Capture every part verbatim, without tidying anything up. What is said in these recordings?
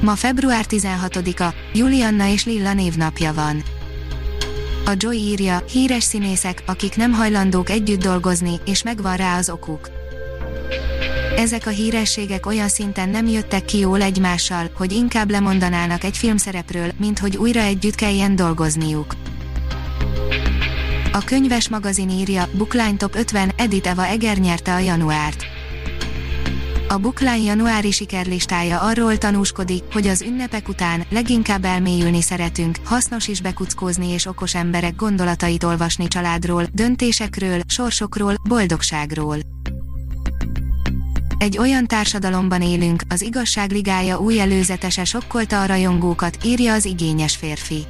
Ma február tizenhatodika, Julianna és Lilla névnapja van. A Joy írja, híres színészek, akik nem hajlandók együtt dolgozni, és megvan rá az okuk. Ezek a hírességek olyan szinten nem jöttek ki jól egymással, hogy inkább lemondanának egy filmszerepről, mint hogy újra együtt kelljen dolgozniuk. A Könyves magazin írja, Bookline top ötven, Edith Eva Eger nyerte a januárt. A Buklán januári sikerlistája arról tanúskodik, hogy az ünnepek után leginkább elmélyülni szeretünk, hasznos is bekuckózni és okos emberek gondolatait olvasni családról, döntésekről, sorsokról, boldogságról. Egy olyan társadalomban élünk, az Igazság Ligája új előzetese sokkolta a rajongókat, írja az Igényes férfi.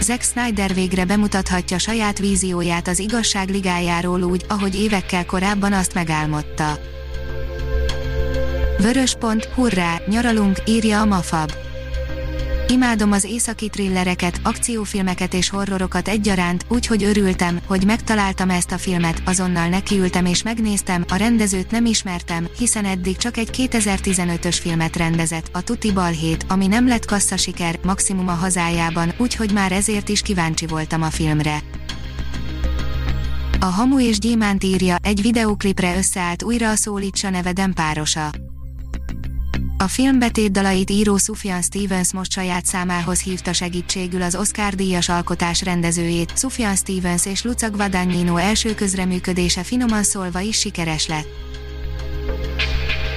Zack Snyder végre bemutathatja saját vízióját az Igazság Ligájáról úgy, ahogy évekkel korábban azt megálmodta. Vöröspont, hurrá, nyaralunk, írja a Mafab. Imádom az északi thrillereket, akciófilmeket és horrorokat egyaránt, úgyhogy örültem, hogy megtaláltam ezt a filmet, azonnal nekiültem és megnéztem, a rendezőt nem ismertem, hiszen eddig csak egy kétezer-tizenötös filmet rendezett, a Tuti Balhét, ami nem lett kasszasiker, maximum a hazájában, úgyhogy már ezért is kíváncsi voltam a filmre. A Hamu és gyémánt írja, egy videóklipre összeállt újra a Szólítsa neveden párosa. A film betétdalait író Sufjan Stevens most saját számához hívta segítségül az Oscar díjas alkotás rendezőjét, Sufjan Stevens és Luca Guadagnino első közreműködése finoman szólva is sikeres lett.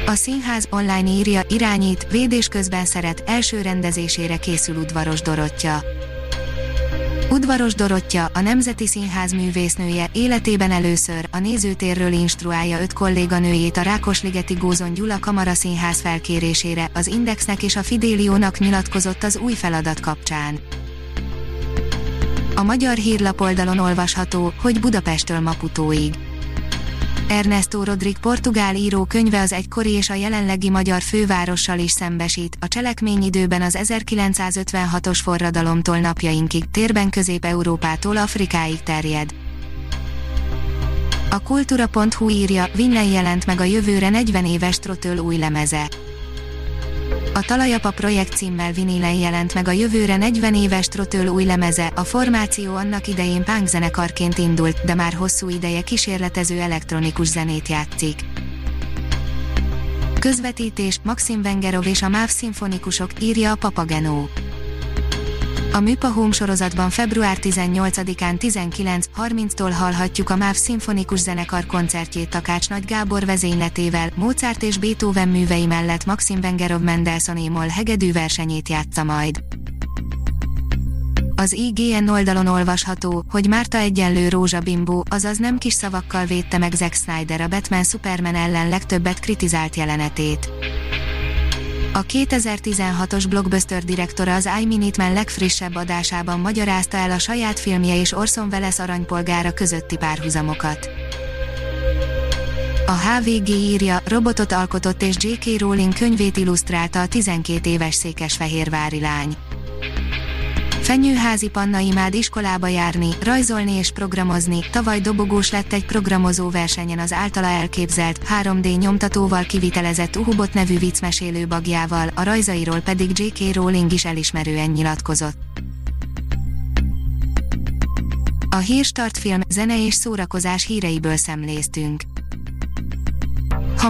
A Színház online írja, irányít, védés közben szeret, első rendezésére készül Udvaros Dorottya. Udvaros Dorottya, a Nemzeti Színház művésznője, életében először a nézőtérről instruálja öt kolléganőjét a Rákosligeti Gózon Gyula Kamara Színház felkérésére, az Indexnek és a Fideliónak nyilatkozott az új feladat kapcsán. A Magyar Hírlap oldalon olvasható, hogy Budapesttől Maputóig. Ernesto Rodrigues portugál író könyve az egykori és a jelenlegi magyar fővárossal is szembesít, a cselekményidőben az ezerkilencszázötvenhatos forradalomtól napjainkig, térben Közép-Európától Afrikáig terjed. A Kultura.hu írja, Vinnen jelent meg a jövőre negyven éves Trotől új lemeze. A Talajapa projekt címmel vinílen jelent meg a jövőre negyven éves Trotől új lemeze, a formáció annak idején punk zenekarként indult, de már hosszú ideje kísérletező elektronikus zenét játszik. Közvetítés, Maxim Wengerov és a MÁV szimfonikusok, írja a Papagenó. A Műpahóm sorozatban február tizennyolcadikán tizenkilenc harminctól hallhatjuk a MÁV szimfonikus zenekar koncertjét Takács Nagy Gábor vezényletével, Mozart és Beethoven művei mellett Maxim Wengerov Mendelssohn é-moll hegedű versenyét játsza majd. Az I G N oldalon olvasható, hogy Márta egyenlő Rózsa Bimbó, azaz nem kis szavakkal védte meg Zack Snyder a Batman Superman ellen legtöbbet kritizált jelenetét. A kétezer-tizenhatos blockbuster direktora az I Minute Man legfrissebb adásában magyarázta el a saját filmje és Orson Welles Aranypolgára közötti párhuzamokat. A H V G írja, robotot alkotott és J K. Rowling könyvét illusztrálta a tizenkét éves székesfehérvári lány. Fenyőházi Panna imád iskolába járni, rajzolni és programozni, tavaly dobogós lett egy programozó versenyen az általa elképzelt, három dé nyomtatóval kivitelezett Uhubot nevű viccmesélő bagjával, a rajzairól pedig J K. Rowling is elismerően nyilatkozott. A Hírstart film, zene és szórakozás híreiből szemléztünk. Ha